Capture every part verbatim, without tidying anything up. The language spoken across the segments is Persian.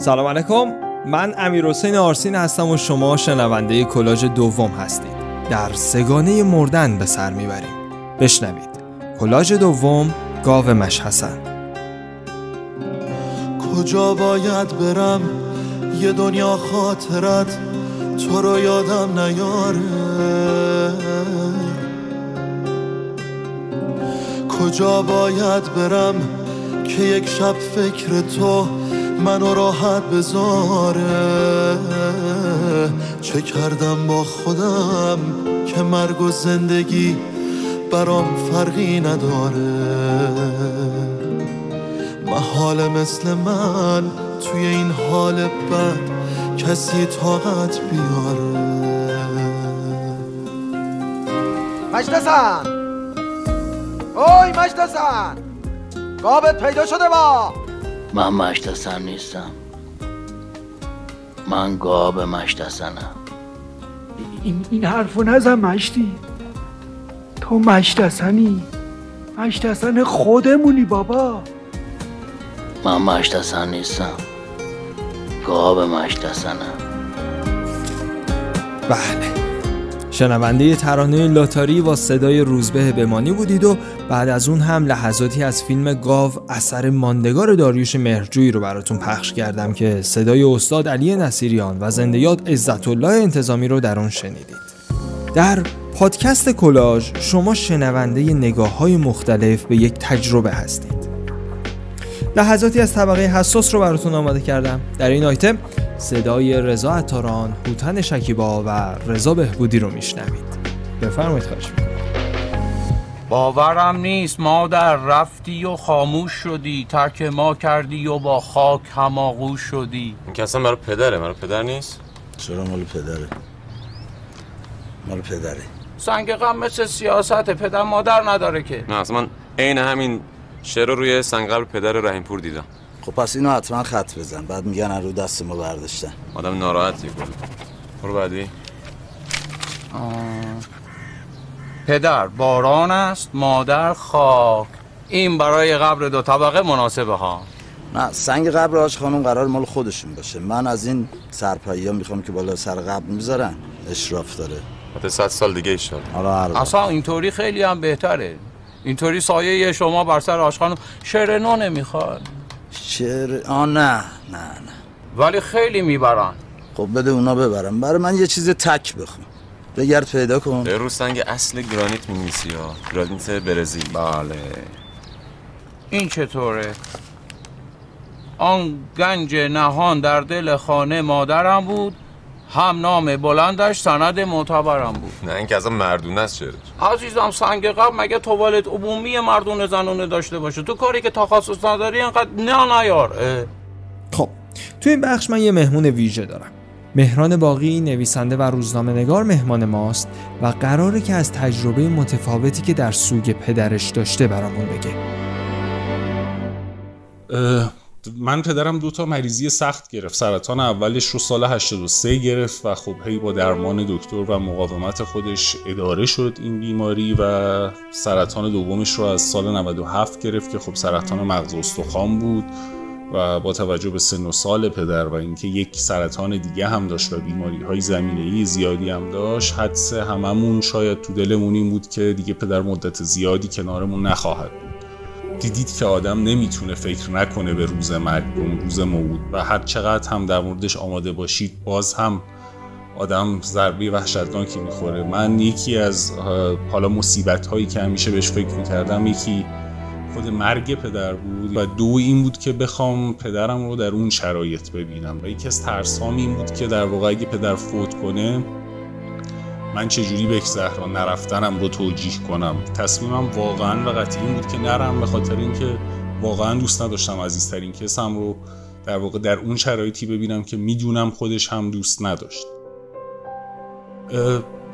سلام علیکم، من امیرحسین آرسین هستم و شما شنونده کلاژ دوم هستید. در سه گانه مردن به سر میبریم. بشنوید کلاژ دوم، گاو مش حسن. کجا باید برم یه دنیا خاطرت تو رو یادم نیاره، کجا باید برم که یک شب فکر تو منو راحت بذاره، چه کردم با خودم که مرگ و زندگی برام فرقی نداره، محال مثل من توی این حال بد کسی طاقت بیاره. مجدسن، اوی مجدسن، گابت پیدا شده با؟ من مجد حسن نیستم، من گاو مش حسنم. این, این حرفو نزن مشتی، تو مجد حسنی، مجد حسن خودمونی بابا. من مجد حسن نیستم، گاو مش حسنم. بله، شنونده ترانه لاتاری با صدای روزبه بمانی بودید و بعد از اون هم لحظاتی از فیلم گاو اثر ماندگار داریوش مهرجویی رو براتون پخش کردم که صدای استاد علی نصیریان و زنده یاد عزت الله انتظامی رو در اون شنیدید. در پادکست کلاژ شما شنونده نگاه‌های مختلف به یک تجربه هستید. لحظاتی از طبقه حساس رو براتون آماده کردم. در این آیتم صدای رضا اتاران، حوتن شکیبا و رضا بهبودی رو میشنوید. بفرمایید. خواهش میکنم. باورم نیست مادر، رفتی و خاموش شدی، ترک ما کردی و با خاک هم آغوش شدی. این که اصلا برای پدره، برای پدر نیست؟ چرا مال پدره؟ مال پدره سنگ غم مثل سیاسته، پدر مادر نداره که. نه اصلا من این همین شعر روی سنگ قبر پدر رحیمپور دیدم. خب پس اینو حتما خط بزن، بعد میگن از رو دست ما برداشتن. آدم ناراحتی بود. برو بعدی. آه. پدر باران است، مادر خاک. این برای قبر دو طبقه مناسبه ها. نه، سنگ قبر آج خانم قرار مال خودشون باشه. من از این سرپایی ها میخوام که بالا سر قبر میذارن، اشراف داره. حتی صد سال دیگه ایشون. آره، اصلا اینطوری خیلی هم بهتره. اینطوری سایه شما بر سر آج خانم. شرنو نمیخواد. شعر آن؟ نه نه نه، ولی خیلی میبرن. خب بده اونا ببرن، برای من یه چیز تک بخون. بگرد پیدا کن. به رو سنگ اصل گرانیت می‌نویسی یا گرانیت برزیل؟ بله. این چطوره؟ آن گنج نهان در دل خانه مادرم بود، هم نام بلندش سند معتبرم بود. نه این که اصلا مردونه است شعرش. عزیزم سنگ قبر مگه توالت عمومی مردونه زنونه داشته باشه؟ تو کاری که تخصص نداری اینقدر نه نیار. خب تو این بخش من یه مهمون ویژه دارم. مهران باقی، نویسنده و روزنامه نگار، مهمان ماست و قراره که از تجربه متفاوتی که در سوگ پدرش داشته برامون بگه. اه من پدرم دو تا مریضی سخت گرفت. سرطان اولش رو سال هشتاد و سه گرفت و خب هی با درمان دکتر و مقاومت خودش اداره شد این بیماری، و سرطان دومش رو از سال نود و هفت گرفت که خب سرطان مغز استخوان بود و با توجه به سن و سال پدر و اینکه یک سرطان دیگه هم داشت و بیماری‌های زمینه‌ای زیادی هم داشت، حدس هممون شاید تو دلمون این بود که دیگه پدر مدت زیادی کنارمون نخواهد بود. دیدید که آدم نمیتونه فکر نکنه به روز مرگ، اون روز موعود، و هر چقدر هم در موردش آماده باشید باز هم آدم ضربه وحشتناکی میخوره. من یکی از حالا مصیبت هایی که همیشه بهش فکر میکردم، یکی خود مرگ پدر بود و دو این بود که بخوام پدرم رو در اون شرایط ببینم، و یکی از ترسام این بود که در واقع اگه پدر فوت کنه من چجوری به زهران نرفتنم رو توجیه کنم. تصمیمم واقعا و قطعی این بود که نرم، به خاطر اینکه واقعا دوست نداشتم عزیزترین کسم رو در واقع در اون شرایطی ببینم که میدونم خودش هم دوست نداشت.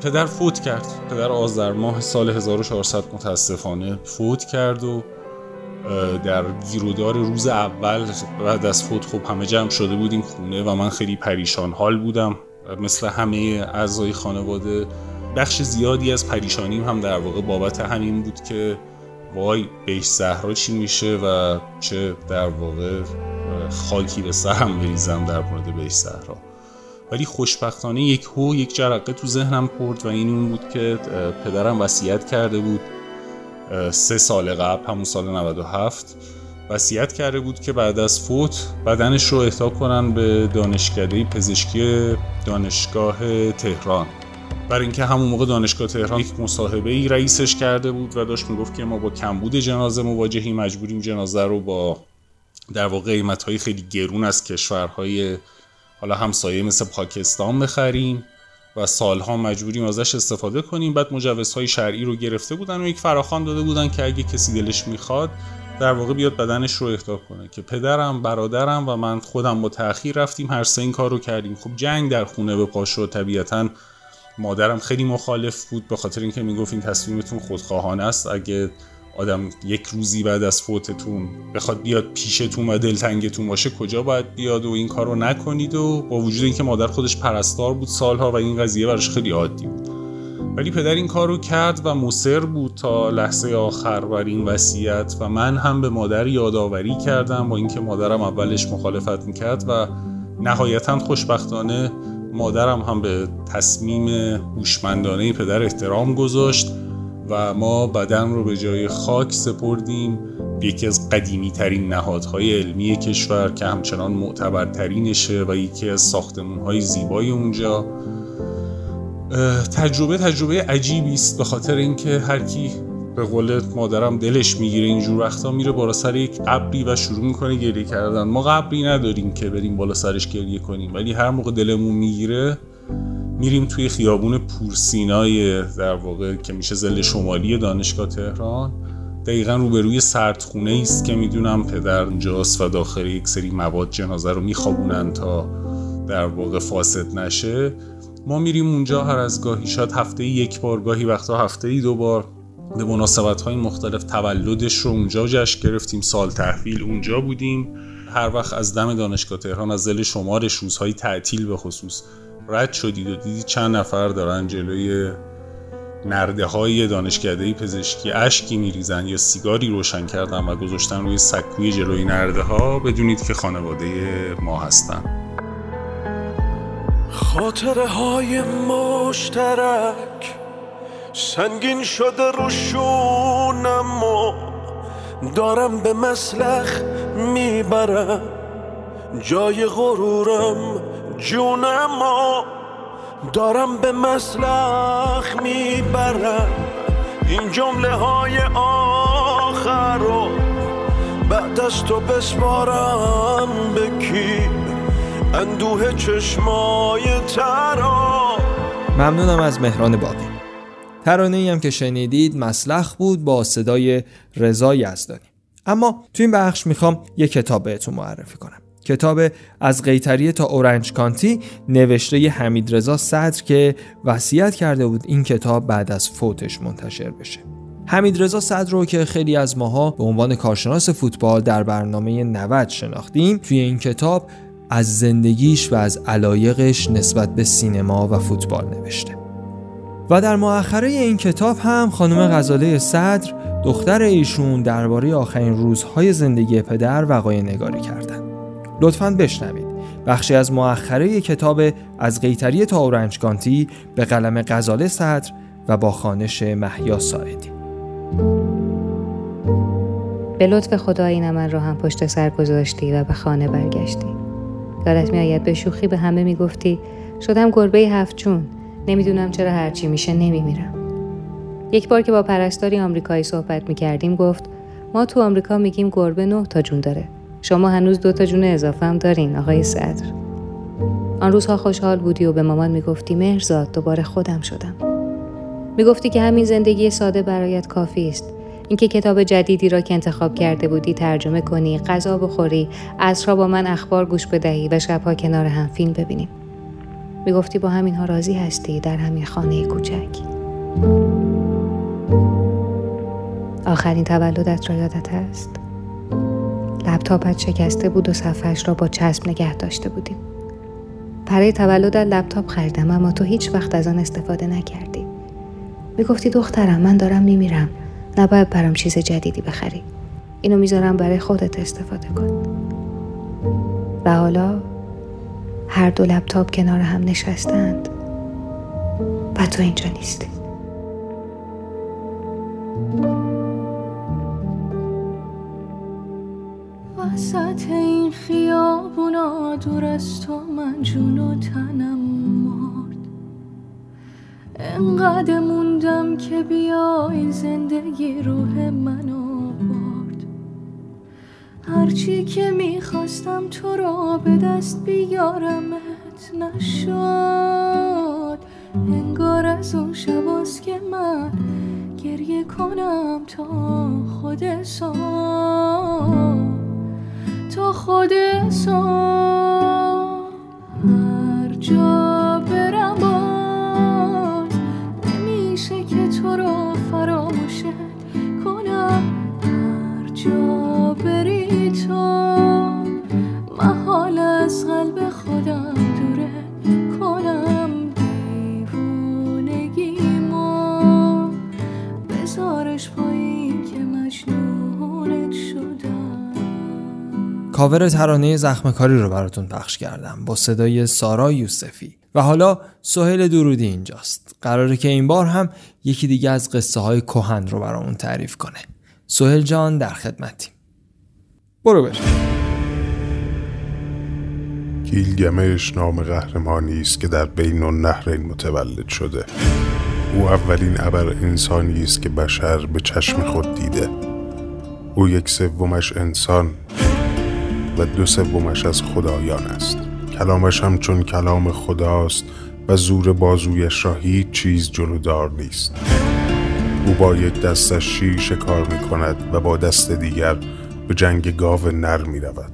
پدر فوت کرد. پدر آذر ماه سال هزار و چهارصد متاسفانه فوت کرد و در گیرودار روز اول بعد از فوت خب همه جمع شده بودیم خونه و من خیلی پریشان حال بودم. مثل همه اعضای خانواده بخش زیادی از پریشانیم هم در واقع بابت همین بود که وای بهش زهرا چی میشه و چه در واقع خاکی به سرم بریزم در مورد بهش صحرا. ولی خوشبختانه یک هو یک جرقه تو ذهنم خورد و این اون بود که پدرم وصیت کرده بود سه سال قبل، همون سال نود و هفت وصیت کرده بود که بعد از فوت بدنش رو اهدا کنن به دانشکده پزشکی دانشگاه تهران. برای اینکه همون موقع دانشگاه تهران یک مصاحبه‌ای رئیسش کرده بود و داشت میگفت که ما با کمبود جنازه مواجهیم، مجبوریم جنازه رو با در واقع قیمت‌های خیلی گرون از کشورهای حالا همسایه مثل پاکستان بخریم و سالها مجبوریم ازش استفاده کنیم. بعد مجوزهای شرعی رو گرفته بودن و یک فراخوان داده بودن که اگه کسی دلش میخواد در واقع بیاد بدنش رو اهدا کنه، که پدرم، برادرم و من خودم با تأخیر رفتیم، هر سه این کار رو کردیم. خب جنگ در خونه به پا شد، طبیعتاً مادرم خیلی مخالف بود به خاطر اینکه میگفت این تصمیمتون خودخواهانه است، اگه آدم یک روزی بعد از فوتتون بخواد بیاد پیشتون و دلتنگتون باشه کجا باید بیاد و این کارو نکنید. و با وجود اینکه مادر خودش پرستار بود سالها و این قضیه براش خیلی عادی بود، ولی پدر این کارو کرد و مصر بود تا لحظه آخر بر این وصیت. و من هم به مادر یادآوری کردم با اینکه مادرم اولش مخالفت میکرد و نهایتا خوشبختانه مادرم هم به تصمیم هوشمندانه پدر احترام گذاشت و ما بدن رو به جای خاک سپردیم به یکی از قدیمی ترین نهادهای علمی کشور که همچنان معتبرترینشه و یکی از ساختمان‌های زیبای اونجا. تجربه تجربه عجیبی است به خاطر اینکه هر کی به قول مادرم دلش میگیره اینجور وقتا میره بالا سر یک قبری و شروع میکنه گریه کردن. ما قبری نداریم که بریم بالا سرش گریه کنیم، ولی هر موقع دلمون میگیره میریم توی خیابون پورسینای در واقع که میشه زل شمالی دانشگاه تهران. دقیقاً روبروی سردخونه ایست که میدونم پدر اونجاست و داخل یک سری مواد جنازه رو میخوابونن تا در واقع فاسد نشه. ما میریم اونجا هر از گاهی، شاید هفته یک بار، گاهی وقتا هفته دو بار، به مناسبت‌های مختلف. تولدش رو اونجا جشن گرفتیم، سال تحویل اونجا بودیم. هر وقت از دم دانشگاه تهران از دل شمارش روزهای تعطیل به خصوص رد شدید و دیدید چند نفر دارن جلوی نرده‌های دانشکده پزشکی اشکی می‌ریزن یا سیگاری روشن کردن و گذاشتن روی سکوی جلوی نرده‌ها، بدونید که خانواده ما هستن. خاطره‌های مشترک سنگین شده روشونم و دارم به مسلخ میبرم، جای غرورم جونم و دارم به مسلخ میبرم. این جمله های آخر رو بعد از تو بسپارم به کی؟ اندوه چشمای ترا. ممنونم از مهران باقی. ترانه‌ای هم که شنیدید مسلخ بود با صدای رضا یزدانی. اما تو این بخش میخوام یک کتاب بهتون معرفی کنم، کتاب از قیطریه تا اورنج کانتی نوشته حمیدرضا صدر که وصیت کرده بود این کتاب بعد از فوتش منتشر بشه. حمیدرضا صدر رو که خیلی از ماها به عنوان کارشناس فوتبال در برنامه نود شناختیم، توی این کتاب از زندگیش و از علایقش نسبت به سینما و فوتبال نوشته. و در مؤخره این کتاب هم خانم غزاله صدر، دختر ایشون، درباره آخرین روزهای زندگی پدر وقایع نگاری کردن. لطفاً بشنوید بخشی از مؤخره کتاب از قیطریه تا اورنج کانتی به قلم غزاله صدر و با خوانش مهیا سعیدی. به لطف خدا این عمل را هم پشت سر گذاشتی و به خانه برگشتی. یادت میآید به شوخی به همه میگفتی شدم گربه هفت جون، نمیدونم چرا هرچی میشه نمیمیرم. یک بار که با پرستاری آمریکایی صحبت میکردیم گفت ما تو آمریکا میگیم گربه نه تا جون داره، شما هنوز دو تا جون اضافه هم دارین آقای صدر. آن روزها خوشحال بودی و به مامان میگفتی مهرزاد دوباره خودم شدم. میگفتی که همین زندگی ساده برایت کافی است، اینکه کتاب جدیدی را که انتخاب کرده بودی ترجمه کنی، غذا بخوری، عصرها با من اخبار گوش بدهی و شبها کنار هم فیلم ببینیم. میگفتی با همین ها راضی هستی در همین خانه کوچک. آخرین تولدت را یادت هست؟ لپتاپت شکسته بود و صفحه‌اش را با چسب نگه داشته بودیم. برای تولدت لپتاپ خریدم اما تو هیچ وقت از آن استفاده نکردی. میگفتی دخترم من دارم میمیرم، نباید برام چیز جدیدی بخری، اینو میذارم برای خودت استفاده کن. و حالا هر دو لپتاپ کنار هم نشستند و تو اینجا نیستی. وسط این خیابونا دور از تو من جون و تنم مرد، انقدر موندم که بیا این زندگی روح منو برد. هرچی که میخواستم تو را به دست بیارمت نشد، انگار از اون شباست که من گریه کنم تا خود سام تا خود سام هر جا برم باز نمیشه که تو رو فراموشت کنم. هر جا بری تو محال از قلب خودم دوره کنم. دیوونگیمو بذارش پایین که مجنونت شدم. کاور ترانه زخم کاری رو براتون پخش کردم با صدای سارا یوسفی و حالا سهیل درودی اینجاست. قراره که این بار هم یکی دیگه از قصه های کهن رو برامون تعریف کنه. سهیل جان در خدمتیم، برو بریم. گیلگمش نام قهرمانی است که در بین النهرین متولد شده. او اولین ابر انسانی است که بشر به چشم خود دیده. او یک سومش انسان و دو سومش از خدایان است. کلامش هم چون کلام خداست و زور بازویش را هیچ چیز جلودار نیست. او با یک دستش شیر شکار می کند و با دست دیگر به جنگ گاو نر می رود.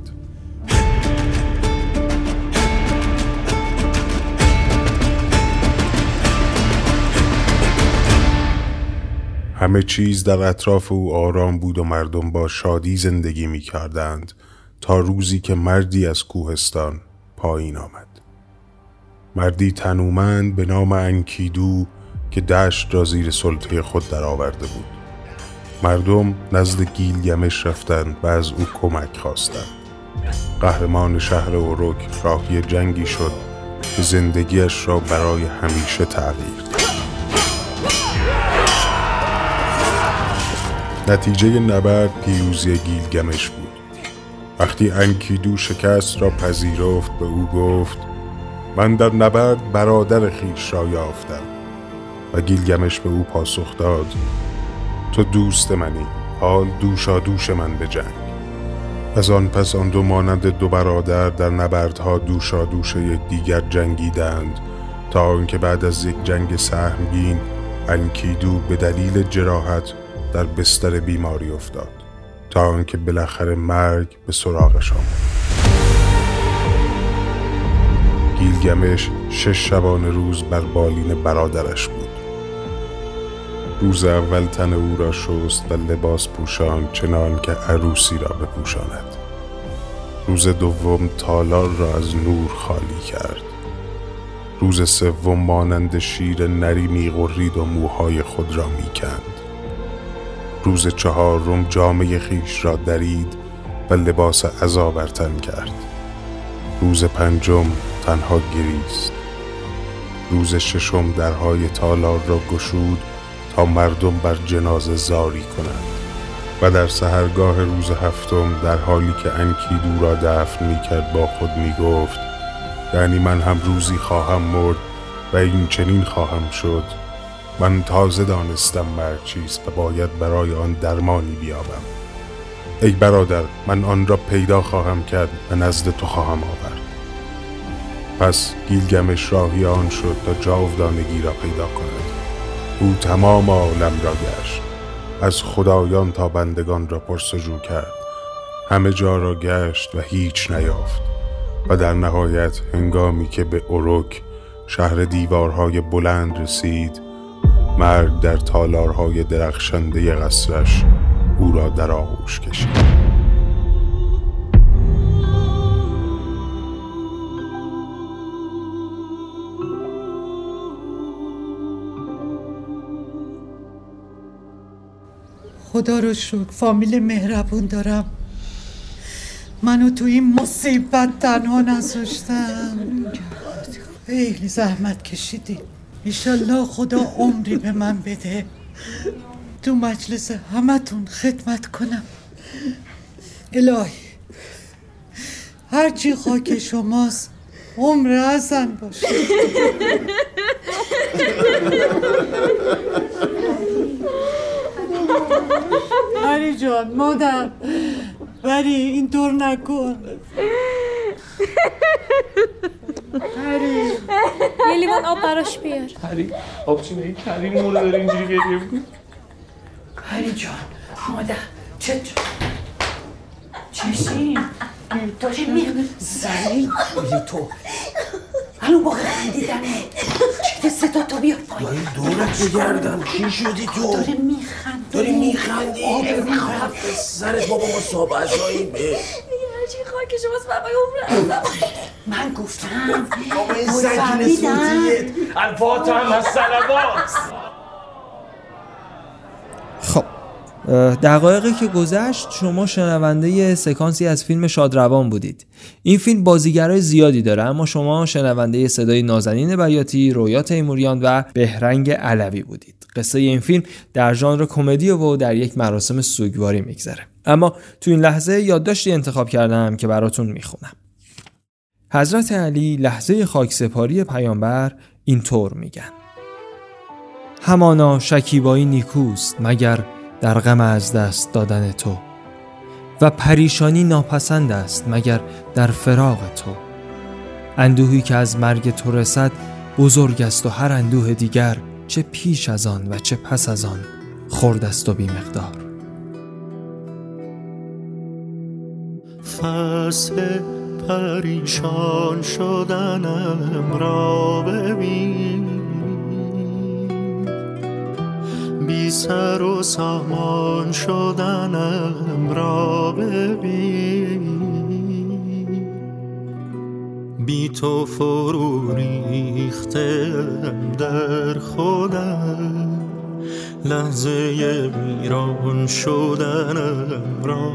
همه چیز در اطراف او آرام بود و مردم با شادی زندگی می کردند تا روزی که مردی از کوهستان پایین آمد. مردی تنومند به نام انکیدو که دشت را زیر سلطه خود درآورده بود. مردم نزد گیلگمش رفتند و از او کمک خواستند. قهرمان شهر اوروک راهی جنگی شد که زندگیش را برای همیشه تغییر داد. نتیجه نبرد پیروزی گیلگمش بود. وقتی انکیدو شکست را پذیرفت به او گفت من در نبرد برادر خویش را یافتم. و گیلگمش به او پاسخ داد تو دوست منی، حال دوشا دوش من به جنگ. از آن پس آن دو مانند دو برادر در نبردها دوشا دوش یک دیگر جنگیدند تا آنکه بعد از یک جنگ سهمگین انکیدو به دلیل جراحت در بستر بیماری افتاد تا آنکه بالاخره مرگ به سراغش آمد. گیلگمش شش شبانه روز بر بالین برادرش بود. روز اول تن او را شست و لباس پوشاند چنان که عروسی را بپوشاند. روز دوم تالار را از نور خالی کرد. روز سوم مانند شیر نری می‌غرید و موهای خود را می‌کند. روز چهارم جامه خیش را درید و لباس عزا بر تن کرد. روز پنجم تنها گریست. روز ششم درهای تالار را گشود تا مردم بر جنازه زاری کنند و در سحرگاه روز هفتم در حالی که انکیدو را دفن می‌کرد با خود می‌گفت یعنی من هم روزی خواهم مرد و این چنین خواهم شد. من تازه دانستم مرگ چیست و باید برای آن درمانی بیابم. ای برادر، من آن را پیدا خواهم کرد و نزد تو خواهم آورد. پس گیلگمش راهی آن شد تا جاودانگی را پیدا کند. او تمام عالم را گشت، از خدایان تا بندگان را پرسجو کرد، همه جا را گشت و هیچ نیافت و در نهایت هنگامی که به اوروک شهر دیوارهای بلند رسید، مرگ در تالارهای درخشنده قصرش او را در آغوش کشید. خدا رو شکر فامیل مهربون دارم. منو تو این مصیبت تنها نذاشتم. خیلی زحمت کشیدی، ایشالله خدا عمری به من بده تو مجلس همتون خدمت کنم. الهی هرچی خاک شماست عمر حسن باشه. علی جان، مادر، ولی اینطور نکن. هری یه لیوان آب براش بیار. هری آب چی نهی؟ کریم مورو داره اینجوری گریه بگیم. هری جان، مادر چه چشیم؟ داری میگه زلیل میگه تو الان با خندیدنه چه سه تا تو بیار پایی دورت بگردم. چی شدی تو؟ داری میخندی داری میخندی آبه میخند سرت بابا ما صحبه ازاییمه دیگه هرچی خاک شماست برای عمره ازم. من گفتم بابا این سکین سودیت الفاتحه هم از صلوات. خب دقایقی که گذشت شما شنونده سکانسی از فیلم شادروان بودید. این فیلم بازیگرای زیادی داره اما شما شنونده صدای نازنین بیاتی، رویا تیموریان و بهرنگ علوی بودید. قصه این فیلم در ژانر کمدی و در یک مراسم سوگواری میگذره. اما تو این لحظه یادداشتی انتخاب کردم که براتون میخونم. حضرت علی لحظه خاکسپاری پیامبر اینطور میگن: همانا شکیبایی نیکوست مگر در غم از دست دادن تو، و پریشانی ناپسند است مگر در فراق تو. اندوهی که از مرگ تو رسد بزرگ است و هر اندوه دیگر، چه پیش از آن و چه پس از آن، خرد است و بی‌مقدار. فصل پریشان شدنم را ببین، بی سر و سامان شدنم را ببین. بی تو فرو ریختم در خودم، لحظه ویران شدنم را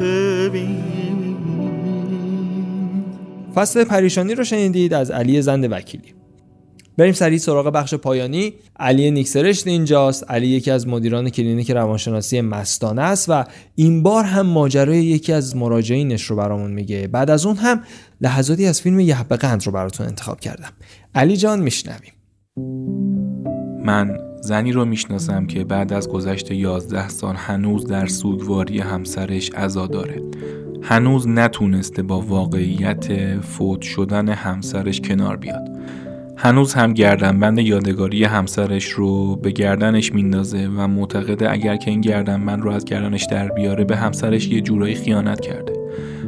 ببین. فصل پریشانی رو شنیدید از علی زنده وکیلی. بریم سریع سراغ بخش پایانی. علی نیکزرشت اینجاست. علی یکی از مدیران کلینیک روانشناسی مستانه است و این بار هم ماجرای یکی از مراجعینش رو برامون میگه. بعد از اون هم لحظاتی از فیلم یحب قند رو براتون انتخاب کردم. علی جان میشنویم. من زنی رو میشناسم که بعد از گذشت یازده سال هنوز در سوگواری همسرش عزا داره. هنوز نتونسته با واقعیت فوت شدن همسرش کنار بیاد. هنوز هم گردنبند یادگاری همسرش رو به گردنش میندازه و معتقده اگر که این گردنبند رو از گردنش در بیاره به همسرش یه جورایی خیانت کرده.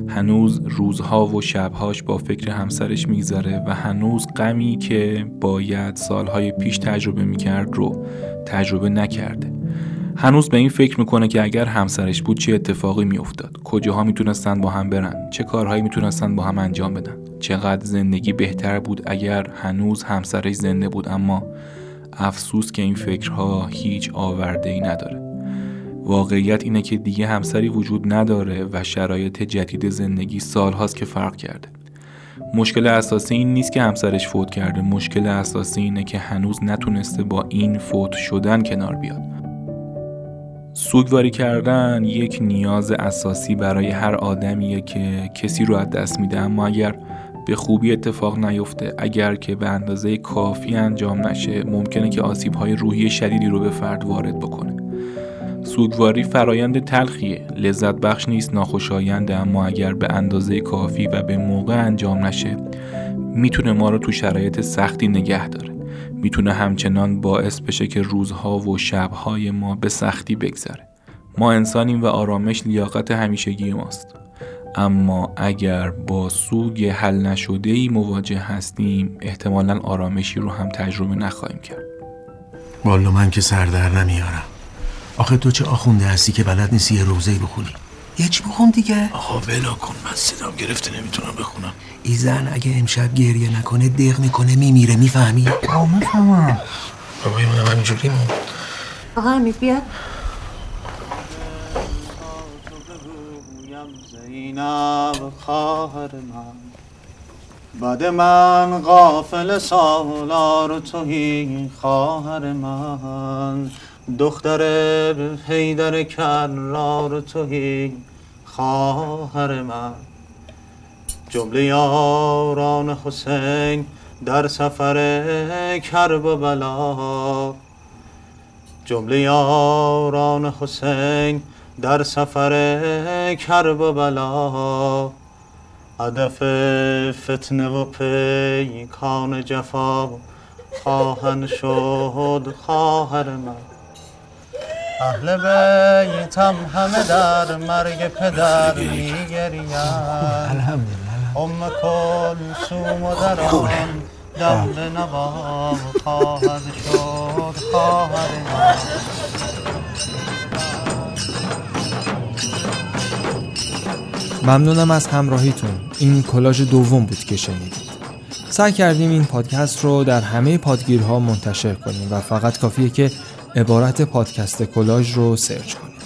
هنوز روزها و شبهاش با فکر همسرش میگذره و هنوز غمی که باید سالهای پیش تجربه میکرد رو تجربه نکرده. هنوز به این فکر میکنه که اگر همسرش بود چه اتفاقی میافتاد، کجاها میتونستن با هم برن، چه کارهایی میتونستن با هم انجام بدن، چقدر زندگی بهتر بود اگر هنوز همسرش زنده بود. اما افسوس که این فکرها هیچ آورده‌ای نداره. واقعیت اینه که دیگه همسری وجود نداره و شرایط جدید زندگی سالهاست که فرق کرده. مشکل اساسی این نیست که همسرش فوت کرده، مشکل اساسی اینه که هنوز نتونسته با این فوت شدن کنار بیاد. سوگواری کردن یک نیاز اساسی برای هر آدمیه که کسی رو از دست میده، اما اگر به خوبی اتفاق نیفته، اگر که به اندازه کافی انجام نشه، ممکنه که آسیب‌های روحی شدیدی رو به فرد وارد بکنه. سوگواری فرایند تلخیه، لذت بخش نیست، ناخوشاینده، اما اگر به اندازه کافی و به موقع انجام نشه میتونه ما رو تو شرایط سختی نگه داره. میتونه همچنان باعث بشه که روزها و شبهای ما به سختی بگذره. ما انسانیم و آرامش لیاقت همیشگی ماست. اما اگر با سوگ حل نشده‌ای مواجه هستیم احتمالاً آرامشی رو هم تجربه نخواهیم کرد. والا من که سر در نمیارم. آخه تو چه آخونده هستی که بلد نیستی یه روزه‌ای بخونی؟ یه چی بخون دیگه؟ آقا بلا کن، من صدام گرفته نمیتونم بخونم. ای زن اگه امشب گریه نکنه دق میکنه میمیره، میفهمی؟ آقا میفهمم. بابای منم همینجوری مون. آقا امید بیاد. گویم زینب خواهر من، بعد من غافل سالار تویی خواهر من، دختر حیدر کرار تویی خواهر من، جمله یاران حسین در سفر کرب و بلا، جمله یاران حسین در سفر کرب و بلا، هدف فتنه و پیکان جفا خواهن شد خواهر من، اهل بیتم همه در مرگ پدر میگریم، ام کلثوم و در آن دمد نوا خواهد شد خواهر من. ممنونم از همراهیتون. این کلاژ دوم بود که شنیدید. سعی کردیم این پادکست رو در همه پادگیرها منتشر کنیم و فقط کافیه که عبارت پادکست کلاژ رو سرچ کنید.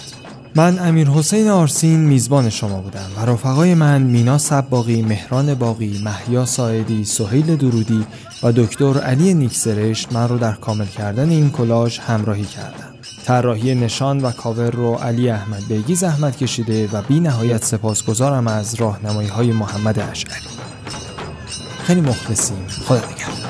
من امیرحسین آرسین میزبان شما بودم و رفقای من مینا صباغی، مهران باقی، مهیا سعیدی، سهیل درودی و دکتر علی نیکزرشت من رو در کامل کردن این کلاژ همراهی کردن. طراحی نشان و کاور رو علی احمدی زحمت کشیده و بی نهایت سپاسگزارم از راهنمایی‌های محمد عشق خیلی مخلصیم. خدا نگهدار.